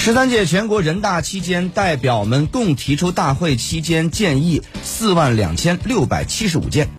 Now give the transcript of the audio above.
13届全国人大期间，代表们共提出大会期间建议42675件。